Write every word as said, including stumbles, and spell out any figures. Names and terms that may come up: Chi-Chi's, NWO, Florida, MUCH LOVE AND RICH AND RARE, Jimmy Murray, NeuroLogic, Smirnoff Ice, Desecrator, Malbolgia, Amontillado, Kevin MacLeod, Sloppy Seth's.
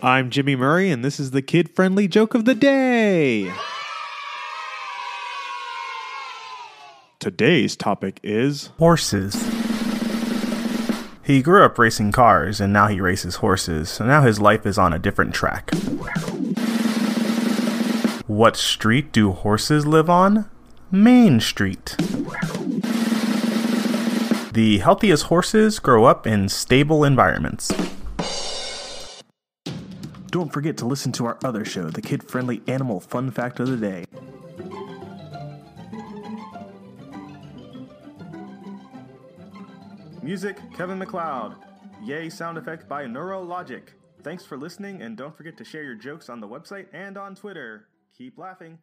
I'm Jimmy Murray, and this is the kid-friendly joke of the day. Today's topic is horses. He grew up racing cars, and now he races horses, so now his life is on a different track. What street do horses live on? Main Street. The healthiest horses grow up in stable environments. Don't forget to listen to our other show, the kid-friendly animal fun fact of the day. Music, Kevin MacLeod. Yay, sound effect by NeuroLogic. Thanks for listening, and don't forget to share your jokes on the website and on Twitter. Keep laughing.